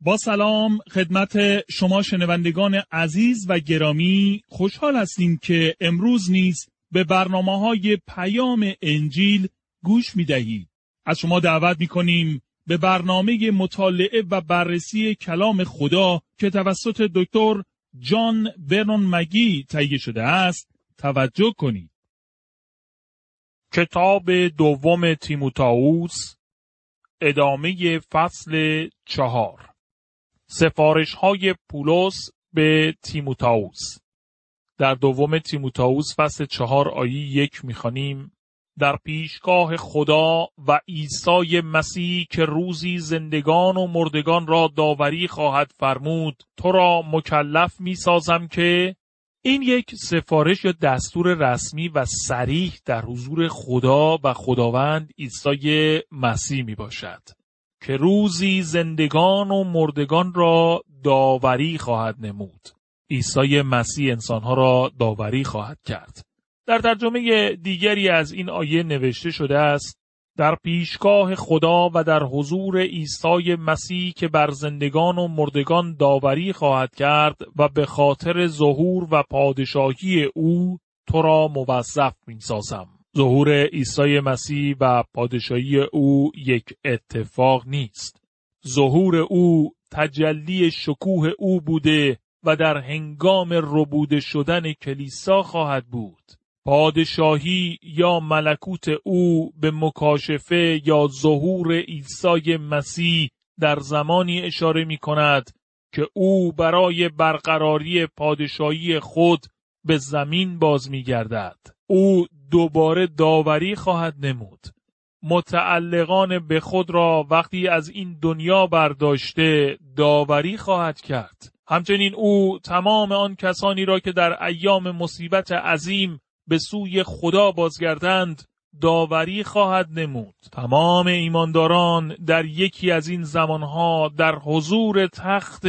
با سلام خدمت شما شنوندگان عزیز و گرامی، خوشحال هستیم که امروز نیز به برنامه‌های پیام انجیل گوش می‌دهید. از شما دعوت می‌کنیم به برنامه مطالعه و بررسی کلام خدا که توسط دکتر جان برنان مگی تهیه شده است توجه کنید. کتاب دوم تیموتائوس، ادامه فصل 4. سفارش‌های پولس به تیموتائوس. در دوم تیموتائوس فصل 4 آیه 1 می‌خوانیم: در پیشگاه خدا و عیسی مسیح که روزی زندگان و مردگان را داوری خواهد فرمود، تو را مکلف می‌سازم که. این یک سفارش یا دستور رسمی و صریح در حضور خدا و خداوند عیسی مسیح می‌باشد که روزی زندگان و مردگان را داوری خواهد نمود. عیسی مسیح انسانها را داوری خواهد کرد. در ترجمه دیگری از این آیه نوشته شده است: در پیشگاه خدا و در حضور عیسی مسیح که بر زندگان و مردگان داوری خواهد کرد و به خاطر ظهور و پادشاهی او تو را موظف می‌سازم. ظهور عیسی مسیح و پادشاهی او یک اتفاق نیست. ظهور او تجلی شکوه او بوده و در هنگام ربوده شدن کلیسا خواهد بود. پادشاهی یا ملکوت او به مکاشفه یا ظهور عیسی مسیح در زمانی اشاره می کند که او برای برقراری پادشاهی خود به زمین باز می گردد. او دوباره داوری خواهد نمود. متعلقان به خود را وقتی از این دنیا برداشته داوری خواهد کرد. همچنین او تمام آن کسانی را که در ایام مصیبت عظیم به سوی خدا بازگردند داوری خواهد نمود. تمام ایمانداران در یکی از این زمانها در حضور تخت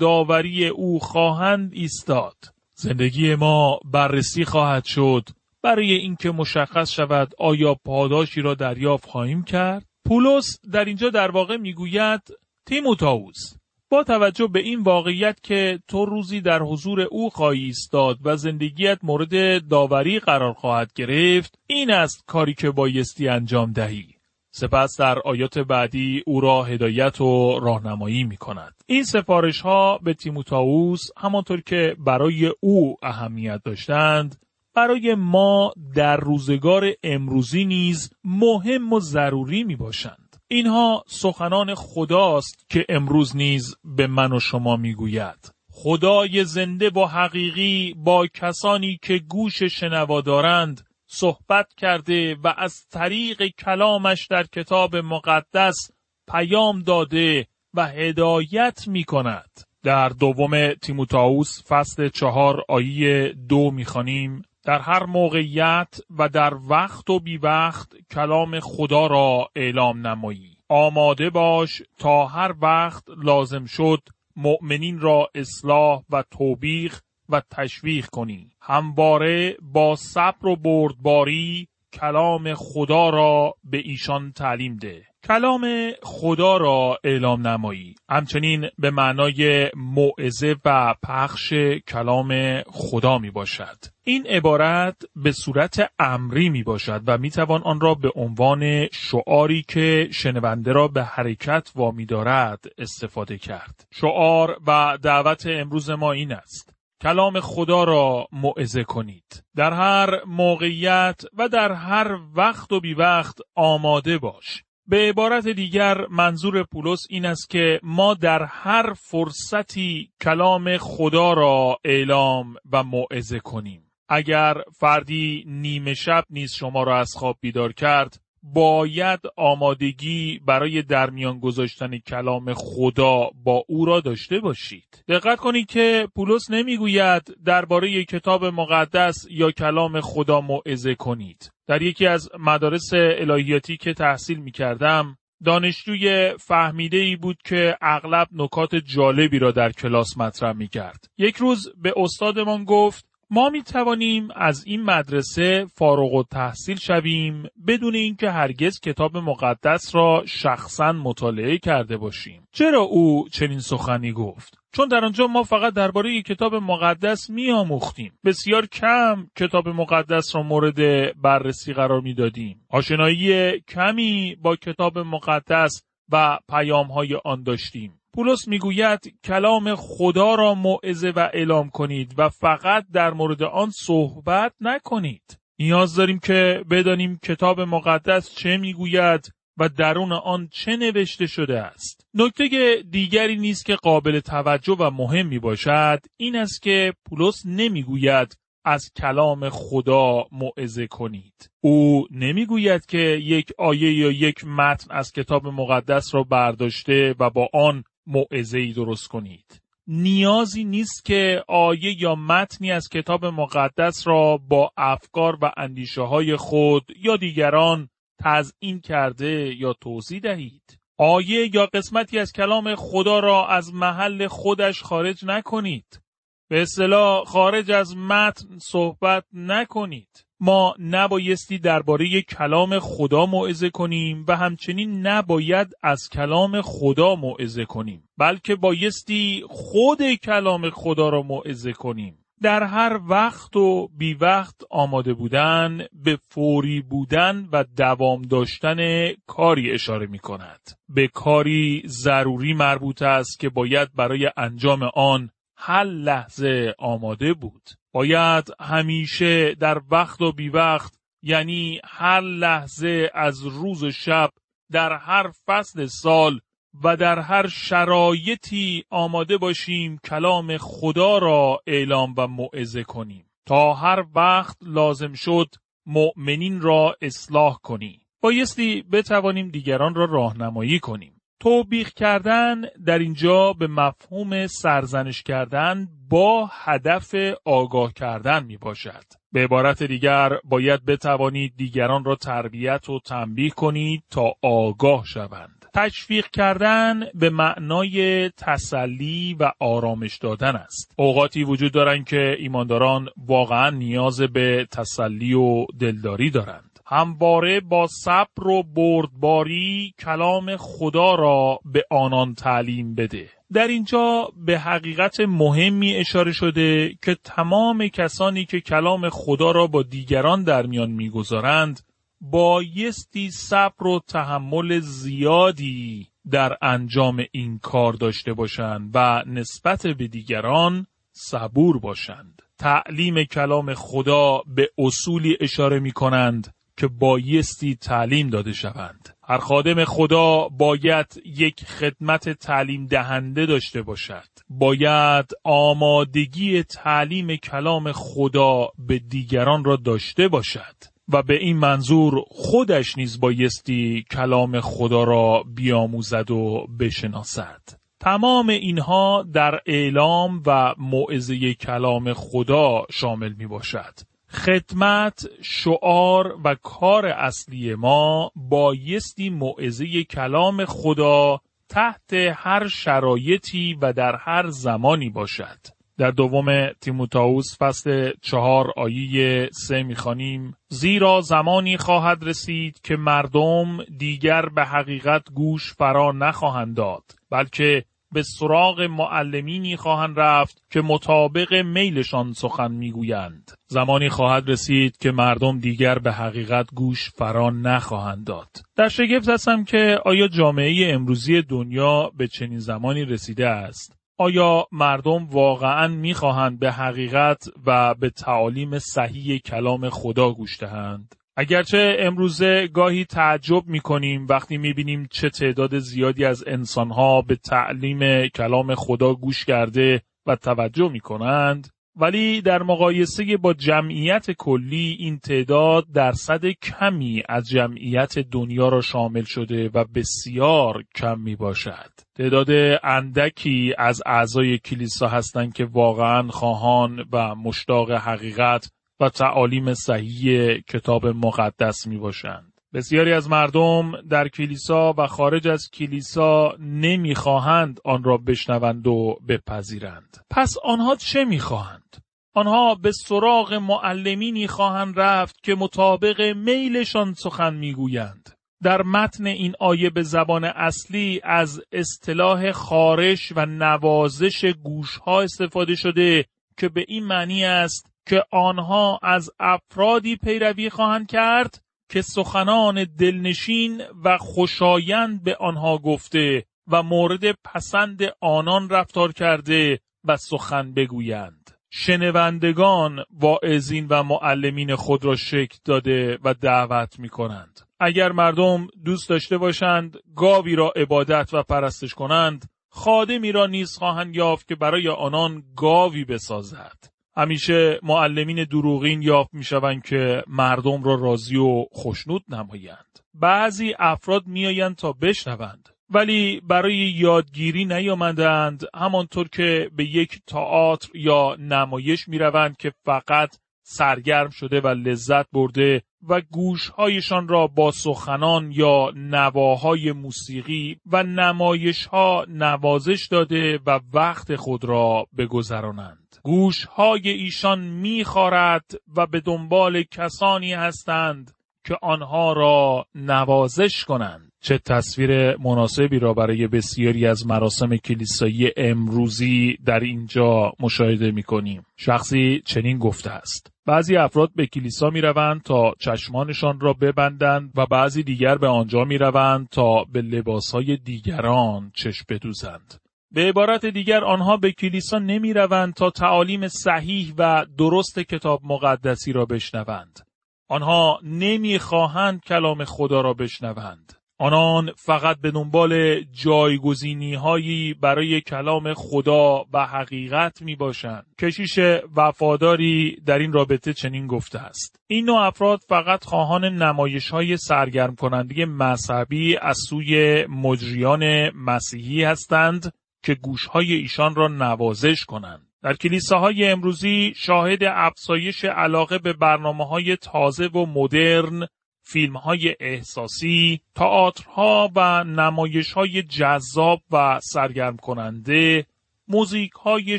داوری او خواهند ایستاد. زندگی ما بررسی خواهد شد برای اینکه مشخص شود آیا پاداشی را دریافت خواهیم کرد. پولس در اینجا در واقع میگوید: تیموتائوس، با توجه به این واقعیت که تو روزی در حضور او خواهی ایستاد و زندگیت مورد داوری قرار خواهد گرفت، این است کاری که بایستی انجام دهی. سپس در آیات بعدی او را هدایت و راهنمایی می‌کند. این سفارش‌ها به تیموتائوس همانطور که برای او اهمیت داشتند، برای ما در روزگار امروزی نیز مهم و ضروری می‌باشند. اینها سخنان خداست که امروز نیز به من و شما میگوید. خدای زنده و حقیقی با کسانی که گوش شنوا دارند صحبت کرده و از طریق کلامش در کتاب مقدس پیام داده و هدایت میکند. در دوم تیموتائوس فصل 4 آیه 2 میخوانیم: در هر موقعیت و در وقت و بی وقت کلام خدا را اعلام نمایی. آماده باش تا هر وقت لازم شد مؤمنین را اصلاح و توبیخ و تشویق کنی. همواره با صبر و بردباری کلام خدا را به ایشان تعلیم ده. کلام خدا را اعلام نمایی همچنین به معنای موعظه و پخش کلام خدا می باشد. این عبارت به صورت امری می باشد و می توان آن را به عنوان شعاری که شنونده را به حرکت وامی دارد استفاده کرد. شعار و دعوت امروز ما این است: کلام خدا را موعظه کنید. در هر موقعیت و در هر وقت و بی وقت آماده باش. به عبارت دیگر منظور پولس این است که ما در هر فرصتی کلام خدا را اعلام و موعظه کنیم. اگر فردی نیمه شب نیز شما را از خواب بیدار کرد، باید آمادگی برای درمیان گذاشتن کلام خدا با او را داشته باشید. دقت کنید که پولس نمیگوید درباره کتاب مقدس یا کلام خدا موعظه کنید. در یکی از مدارس الهیاتی که تحصیل می‌کردم، دانشجوی فهمیده‌ای بود که اغلب نکات جالبی را در کلاس مطرح می‌کرد. یک روز به استادمان گفت: ما می توانیم از این مدرسه فارغ التحصیل شویم بدون اینکه هرگز کتاب مقدس را شخصاً مطالعه کرده باشیم. چرا او چنین سخنی گفت؟ چون در آنجا ما فقط درباره کتاب مقدس می‌آموختیم. بسیار کم کتاب مقدس را مورد بررسی قرار می‌دادیم. آشنایی کمی با کتاب مقدس و پیام‌های آن داشتیم. پولس میگوید کلام خدا را موعظه و اعلام کنید و فقط در مورد آن صحبت نکنید. نیاز داریم که بدانیم کتاب مقدس چه میگوید و درون آن چه نوشته شده است. نکته دیگری نیست که قابل توجه و مهم می باشد این است که پولس نمیگوید از کلام خدا موعظه کنید. او نمیگوید که یک آیه یا یک متن از کتاب مقدس را برداشته و با آن موعظه‌ای درست کنید. نیازی نیست که آیه یا متنی از کتاب مقدس را با افکار و اندیشه‌های خود یا دیگران تزیین کرده یا توضیح دهید. آیه یا قسمتی از کلام خدا را از محل خودش خارج نکنید. به اصطلاح خارج از متن صحبت نکنید. ما نبایستی درباره کلام خدا موعظه کنیم و همچنین نباید از کلام خدا موعظه کنیم، بلکه بایستی خود کلام خدا را موعظه کنیم. در هر وقت و بی وقت آماده بودن، به فوری بودن و دوام داشتن کاری اشاره می کند. به کاری ضروری مربوط است که باید برای انجام آن هر لحظه آماده بود. باید همیشه در وقت و بی وقت، یعنی هر لحظه از روز و شب، در هر فصل سال و در هر شرایطی آماده باشیم کلام خدا را اعلام و موعظه کنیم. تا هر وقت لازم شد مؤمنین را اصلاح کنیم. بایستی بتوانیم دیگران را راهنمایی کنیم. توبیخ کردن در اینجا به مفهوم سرزنش کردن با هدف آگاه کردن می باشد. به عبارت دیگر باید بتوانید دیگران را تربیت و تنبیه کنید تا آگاه شوند. تشویق کردن به معنای تسلی و آرامش دادن است. اوقاتی وجود دارند که ایمانداران واقعا نیاز به تسلی و دلداری دارند. همواره با صبر و بردباری کلام خدا را به آنان تعلیم بده. در اینجا به حقیقت مهمی اشاره شده که تمام کسانی که کلام خدا را با دیگران در میان می‌گذارند بایستی صبر و تحمل زیادی در انجام این کار داشته باشند و نسبت به دیگران صبور باشند. تعلیم کلام خدا به اصولی اشاره می‌کنند که بایستی تعلیم داده شوند. هر خادم خدا باید یک خدمت تعلیم دهنده داشته باشد. باید آمادگی تعلیم کلام خدا به دیگران را داشته باشد و به این منظور خودش نیز بایستی کلام خدا را بیاموزد و بشناسد. تمام اینها در اعلام و موعظه کلام خدا شامل می باشد. خدمت، شعار و کار اصلی ما بایستی موعظه کلام خدا تحت هر شرایطی و در هر زمانی باشد. در دوم تیموتائوس فصل 4 آیه 3 می‌خوانیم: زیرا زمانی خواهد رسید که مردم دیگر به حقیقت گوش فرا نخواهند داد، بلکه به سراغ معلمینی خواهند رفت که مطابق میلشان سخن میگویند. زمانی خواهد رسید که مردم دیگر به حقیقت گوش فرا نخواهند داد. در شگفت هستم که آیا جامعه امروزی دنیا به چنین زمانی رسیده است؟ آیا مردم واقعاً میخواهند به حقیقت و به تعالیم صحیح کلام خدا گوش دهند؟ اگرچه امروزه گاهی تعجب می‌کنیم وقتی می‌بینیم چه تعداد زیادی از انسان‌ها به تعلیم کلام خدا گوش کرده و توجه می‌کنند، ولی در مقایسه با جمعیت کلی این تعداد درصد کمی از جمعیت دنیا را شامل شده و بسیار کم میباشد. تعداد اندکی از اعضای کلیسا هستند که واقعاً خواهان و مشتاق حقیقت و تعالیم صحیح کتاب مقدس می باشند. بسیاری از مردم در کلیسا و خارج از کلیسا نمی خواهند آن را بشنوند و بپذیرند. پس آنها چه می خواهند؟ آنها به سراغ معلمینی خواهند رفت که مطابق میلشان سخن میگویند. در متن این آیه به زبان اصلی از اصطلاح خارش و نوازش گوشها استفاده شده که به این معنی است که آنها از افرادی پیروی خواهند کرد که سخنان دلنشین و خوشایند به آنها گفته و مورد پسند آنان رفتار کرده و سخن بگویند. شنوندگان واعظین و معلمین خود را شکل داده و دعوت می کنند. اگر مردم دوست داشته باشند گاوی را عبادت و پرستش کنند، خادمی را نیز خواهند یافت که برای آنان گاوی بسازد. همیشه معلمین دروغین یافت میشوند که مردم را راضی و خوشنود نمایند. بعضی افراد میآیند تا بشنوند، ولی برای یادگیری نیامدند، همانطور که به یک تئاتر یا نمایش میروند که فقط سرگرم شده و لذت برده و گوشهایشان را با سخنان یا نواهای موسیقی و نمایشها نوازش داده و وقت خود را بگذرانند. گوشهای ایشان میخارد و به دنبال کسانی هستند که آنها را نوازش کنند. چه تصویر مناسبی را برای بسیاری از مراسم کلیسایی امروزی در اینجا مشاهده می‌کنیم. شخصی چنین گفته است: بعضی افراد به کلیسا می‌روند تا چشمانشان را ببندند و بعضی دیگر به آنجا می‌روند تا به لباس‌های دیگران چشم بدوزند. به عبارت دیگر آنها به کلیسا نمی‌روند تا تعالیم صحیح و درست کتاب مقدسی را بشنوند. آنها نمی‌خواهند کلام خدا را بشنوند. آنان فقط به دنبال جایگزینی‌هایی برای کلام خدا و حقیقت می‌باشند. کشیش وفاداری در این رابطه چنین گفته است: این نوع افراد فقط خواهان نمایش‌های سرگرم کننده مذهبی از سوی مجریان مسیحی هستند که گوش‌های ایشان را نوازش کنند. در کلیساهای امروزی شاهد افزایش علاقه به برنامه‌های تازه و مدرن، فیلم‌های احساسی، تئاترها و نمایش‌های جذاب و سرگرم کننده، موزیک‌های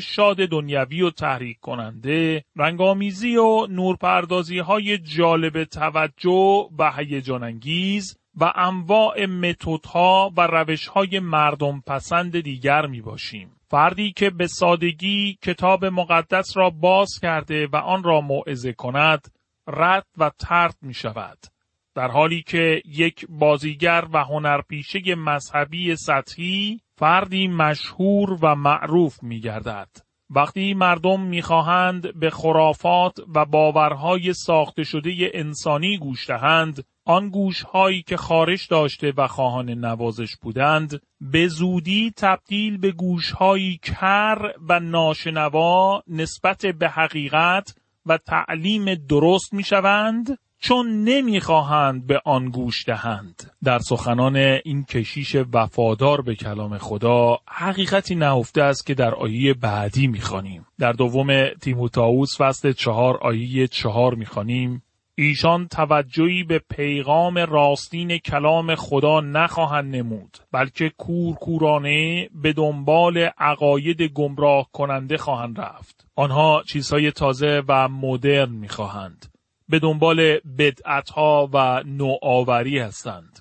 شاد دنیوی و تحریک کننده، رنگامیزی و نورپردازی‌های جالب توجه و هیجان‌انگیز و انواع متدها و روش‌های مردم پسند دیگر می‌باشیم. فردی که به سادگی کتاب مقدس را باز کرده و آن را موعظه کند، رد و طرد می‌شود، در حالی که یک بازیگر و هنرپیشه مذهبی سطحی فردی مشهور و معروف می‌گردد. وقتی مردم می‌خواهند به خرافات و باورهای ساخته شده انسانی گوش دهند، آن گوش‌هایی که خارش داشته و خواهان نوازش بودند، به زودی تبدیل به گوش‌هایی کر و ناشنوا نسبت به حقیقت و تعلیم درست می‌شوند، چون نمیخواهند به آن گوش دهند. در سخنان این کشیش وفادار به کلام خدا حقیقتی نهفته است که در آیه بعدی میخوانیم. در دوم تیموتائوس فصل 4 آیه 4 میخوانیم: ایشان توجهی به پیغام راستین کلام خدا نخواهند نمود، بلکه کورکورانه به دنبال عقاید گمراه کننده خواهند رفت. آنها چیزهای تازه و مدرن میخواهند، به دنبال بدعت‌ها و نوآوری هستند.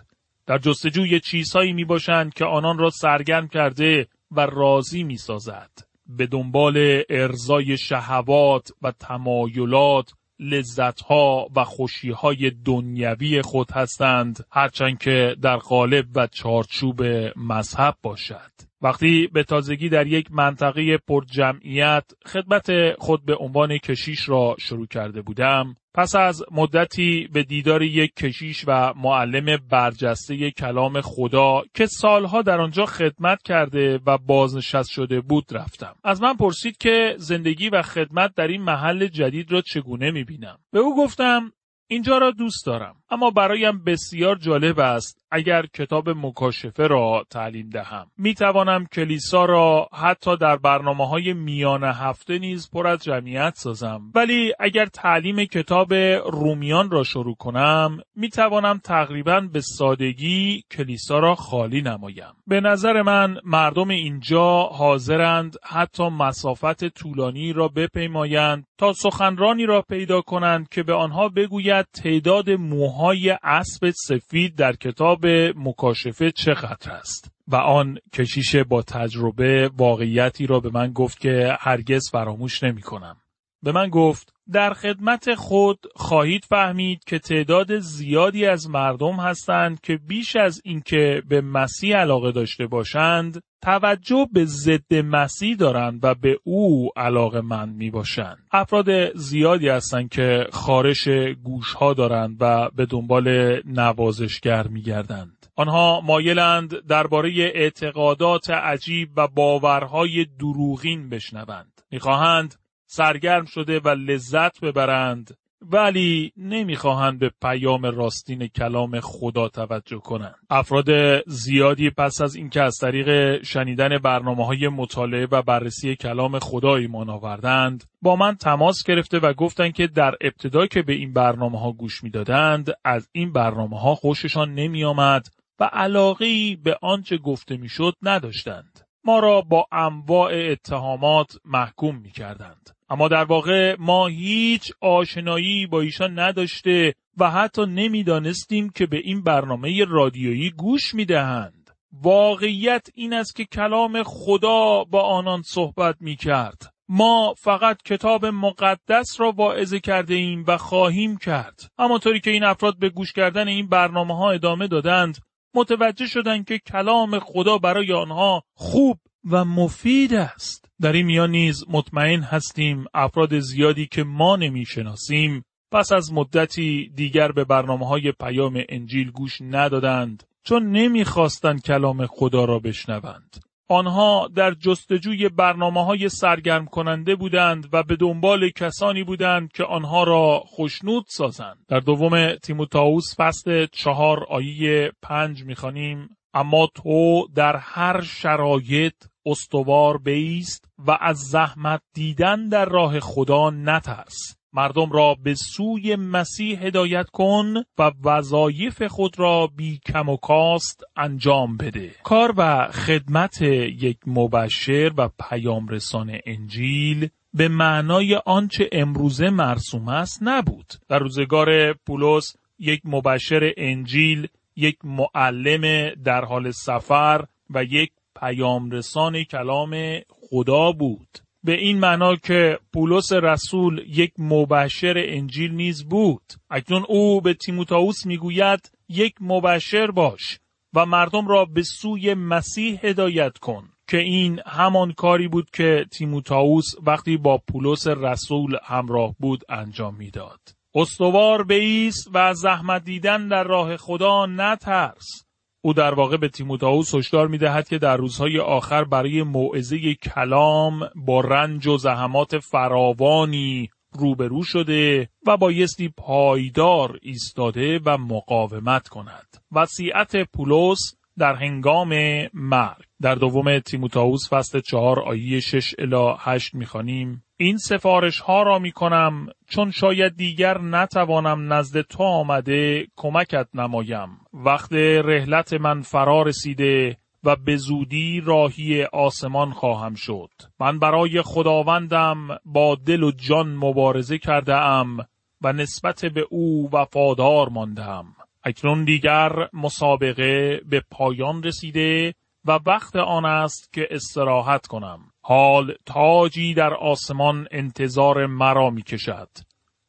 در جستجوی چیزهایی میباشند که آنان را سرگرم کرده و راضی میسازد. به دنبال ارضای شهوات و تمایلات، لذت‌ها و خوشی‌های دنیوی خود هستند، هرچند که در قالب و چارچوب مذهب باشد. وقتی به تازگی در یک منطقه پر جمعیت خدمت خود به عنوان کشیش را شروع کرده بودم، پس از مدتی به دیدار یک کشیش و معلم برجسته کلام خدا که سالها در آنجا خدمت کرده و بازنشست شده بود رفتم. از من پرسید که زندگی و خدمت در این محل جدید را چگونه می‌بینم. به او گفتم: اینجا را دوست دارم، اما برایم بسیار جالب است اگر کتاب مکاشفه را تعلیم دهم. می توانم کلیسا را حتی در برنامه‌های میان هفته نیز پر از جمعیت سازم، ولی اگر تعلیم کتاب رومیان را شروع کنم می توانم تقریباً به سادگی کلیسا را خالی نمایم. به نظر من مردم اینجا حاضرند حتی مسافت طولانی را بپیمایند تا سخنرانی را پیدا کنند که به آنها بگوید تعداد موهای اسب سفید در کتاب مکاشفه چقدر است. و آن کشیش با تجربه واقعیتی را به من گفت که هرگز فراموش نمی کنم. به من گفت در خدمت خود خواهید فهمید که تعداد زیادی از مردم هستند که بیش از اینکه به مسیح علاقه داشته باشند، توجه به ضد مسیح دارند و به او علاقه‌مند میباشند. افراد زیادی هستند که خارش گوشها دارند و به دنبال نوازشگر میگردند. آنها مایلند درباره اعتقادات عجیب و باورهای دروغین بشنوند. میخواهند سرگرم شده و لذت ببرند، ولی نمیخواهند به پیام راستین کلام خدا توجه کنند. افراد زیادی پس از اینکه از طریق شنیدن برنامه‌های مطالعه و بررسی کلام خدا ایمان آوردند، با من تماس گرفته و گفتند که در ابتدا که به این برنامه‌ها گوش می‌دادند، از این برنامه‌ها خوششان نمی‌آمد و علاقه‌ای به آنچه گفته می‌شد نداشتند. ما را با انواع اتهامات محکوم می‌کردند، اما در واقع ما هیچ آشنایی با ایشان نداشته و حتی نمی‌دانستیم که به این برنامه رادیویی گوش می‌دهند. واقعیت این است که کلام خدا با آنان صحبت می‌کرد. ما فقط کتاب مقدس را واعظ کرده ایم و خواهیم کرد. اما طوری که این افراد به گوش کردن این برنامه‌ها ادامه دادند، متوجه شدند که کلام خدا برای آنها خوب و مفید است. در این میان نیز مطمئن هستیم افراد زیادی که ما نمیشناسیم پس از مدتی دیگر به برنامه‌های پیام انجیل گوش ندادند، چون نمیخواستند کلام خدا را بشنوند. آنها در جستجوی برنامه‌های سرگرم کننده بودند و به دنبال کسانی بودند که آنها را خوشنود سازند. در دوم تیموتائوس فصل 4 آیه 5 می‌خوانیم: اما تو در هر شرایط استوار بایست و از زحمت دیدن در راه خدا نترس. مردم را به سوی مسیح هدایت کن و وظایف خود را بی کم و کاست انجام بده. کار و خدمت یک مبشر و پیامرسان انجیل به معنای آنچه امروزه مرسوم است نبود. در روزگار پولس یک مبشر انجیل، یک معلم در حال سفر و یک پیامرسان کلام خدا بود. به این معنا که پولس رسول یک مبشر انجیل نیز بود. اکنون او به تیموتائوس میگوید یک مبشر باش و مردم را به سوی مسیح هدایت کن، که این همان کاری بود که تیموتائوس وقتی با پولس رسول همراه بود انجام میداد. استوار بایست و زحمت دیدن در راه خدا نترس. او در واقع به تیموتائوس هشدار می‌دهد که در روزهای آخر برای موعظه کلام با رنج و زحمات فراوانی روبرو شده و بایستی پایدار ایستاده و مقاومت کند. وصیت پولس در هنگام مرگ. در دوم تیموتائوس فصل 4 آیه 6 الی 8 می‌خوانیم: این سفارش ها را می کنم چون شاید دیگر نتوانم نزد تو آمده کمکت نمایم. وقت رحلت من فرا رسیده و به زودی راهی آسمان خواهم شد. من برای خداوندم با دل و جان مبارزه کرده ام و نسبت به او وفادار ماندم. اکنون دیگر مسابقه به پایان رسیده و وقت آن است که استراحت کنم. حال تاجی در آسمان انتظار مرا می کشد،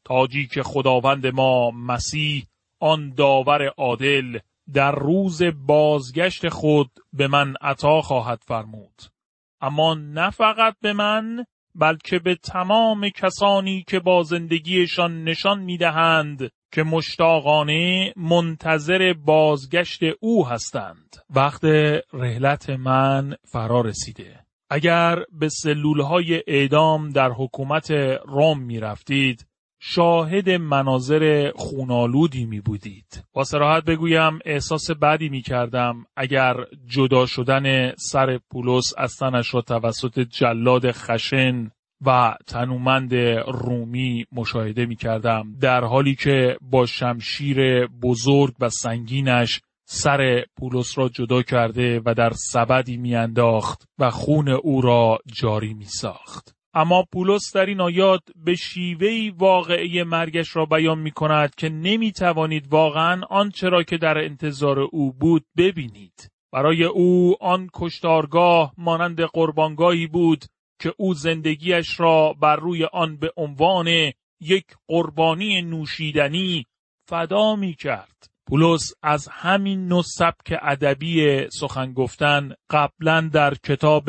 تاجی که خداوند ما مسیح آن داور عادل در روز بازگشت خود به من عطا خواهد فرمود، اما نه فقط به من بلکه به تمام کسانی که با زندگیشان نشان می دهند که مشتاقانه منتظر بازگشت او هستند. وقت رحلت من فرا رسیده. اگر به سلولهای اعدام در حکومت روم می رفتید، شاهد مناظر خونالودی می بودید. با صراحت بگویم احساس بدی می کردم اگر جدا شدن سر پولس از تنش را توسط جلاد خشن و تنومند رومی مشاهده می کردم، در حالی که با شمشیر بزرگ و سنگینش سر پولس را جدا کرده و در سبدی می انداخت و خون او را جاری می ساخت. اما پولس در این آیات به شیوهی واقعه مرگش را بیان می کند که نمی توانید واقعاً آنچه را که در انتظار او بود ببینید. برای او آن کشتارگاه مانند قربانگاهی بود که او زندگیش را بر روی آن به عنوان یک قربانی نوشیدنی فدا می کرد. پولس از همین نوع سبک ادبی سخن گفتن قبلا در کتاب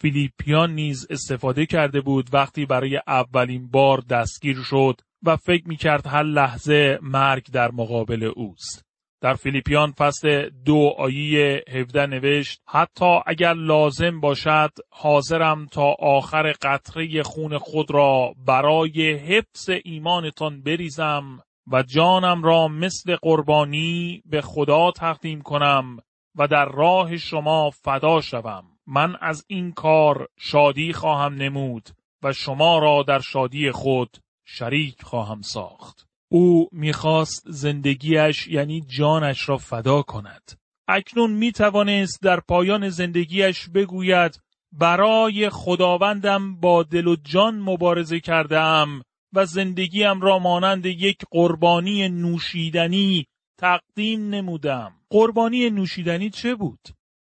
فیلیپیان نیز استفاده کرده بود، وقتی برای اولین بار دستگیر شد و فکر می‌کرد هر لحظه مرگ در مقابل اوست. در فیلیپیان فصل 2 آیه 17 نوشت: حتی اگر لازم باشد حاضرم تا آخر قطره خون خود را برای حفظ ایمانتان بریزم و جانم را مثل قربانی به خدا تقدیم کنم و در راه شما فدا شوم. من از این کار شادی خواهم نمود و شما را در شادی خود شریک خواهم ساخت. او می‌خواست زندگیش یعنی جانش را فدا کند. اکنون می‌توانست در پایان زندگیش بگوید برای خداوندم با دل و جان مبارزه کردم و زندگیم را مانند یک قربانی نوشیدنی تقدیم نمودم. قربانی نوشیدنی چه بود؟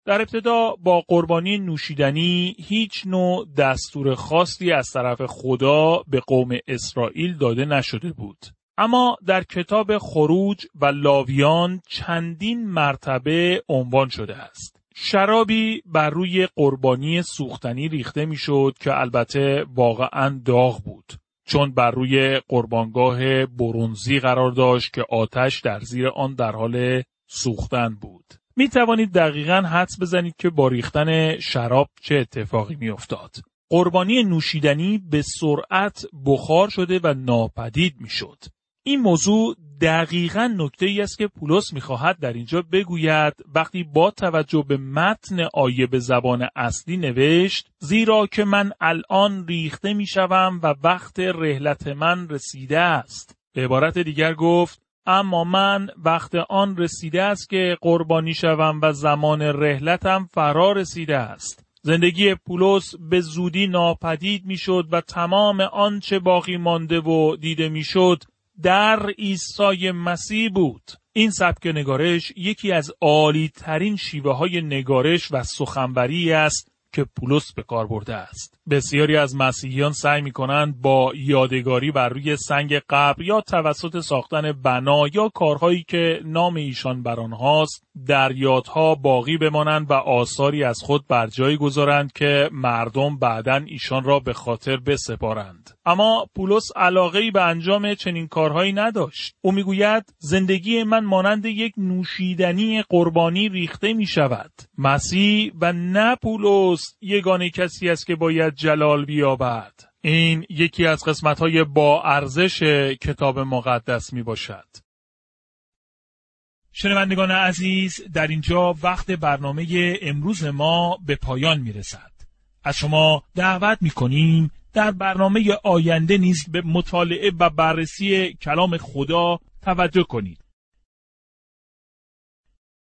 در ابتدا با قربانی نوشیدنی هیچ نوع دستور خاصی از طرف خدا به قوم اسرائیل داده نشده بود. اما در کتاب خروج و لاویان چندین مرتبه عنوان شده است. شرابی بر روی قربانی سوختنی ریخته میشد که البته واقعاً داغ بود، چون بر روی قربانگاه برنزی قرار داشت که آتش در زیر آن در حال سوختن بود. می توانید دقیقاً حدس بزنید که با ریختن شراب چه اتفاقی می افتاد. قربانی نوشیدنی به سرعت بخار شده و ناپدید می شد. این موضوع دقیقاً نکته‌ای است که پولس می خواهد در اینجا بگوید، وقتی با توجه به متن آیه به زبان اصلی نوشت: زیرا که من الان ریخته می شوم و وقت رحلت من رسیده است. به عبارت دیگر گفت: اما من وقت آن رسیده است که قربانی شوم و زمان رحلتم فرا رسیده است. زندگی پولس به زودی ناپدید می شد و تمام آنچه باقی مانده و دیده می شد در عیسی مسیح بود. این سبک نگارش یکی از عالی ترین شیوه های نگارش و سخنوری است که پولس به کار برده است. بسیاری از مسیحیان سعی می کنند با یادگاری بر روی سنگ قبر یا توسط ساختن بنا یا کارهایی که نام ایشان بر آنهاست در یادها باقی بمانند و آثاری از خود بر جای گذارند که مردم بعداً ایشان را به خاطر بسپارند. اما پولس علاقه‌ای به انجام چنین کارهایی نداشت. او میگوید زندگی من مانند یک نوشیدنی قربانی ریخته می شود. مسیح و نه پولس یگانه کسی است که باید جلال بیابد. این یکی از قسمت‌های با ارزش کتاب مقدس می باشد. شنوندگان عزیز، در اینجا وقت برنامه امروز ما به پایان می رسد. از شما دعوت می کنیم در برنامه آینده نیز به مطالعه و بررسی کلام خدا توجه کنید.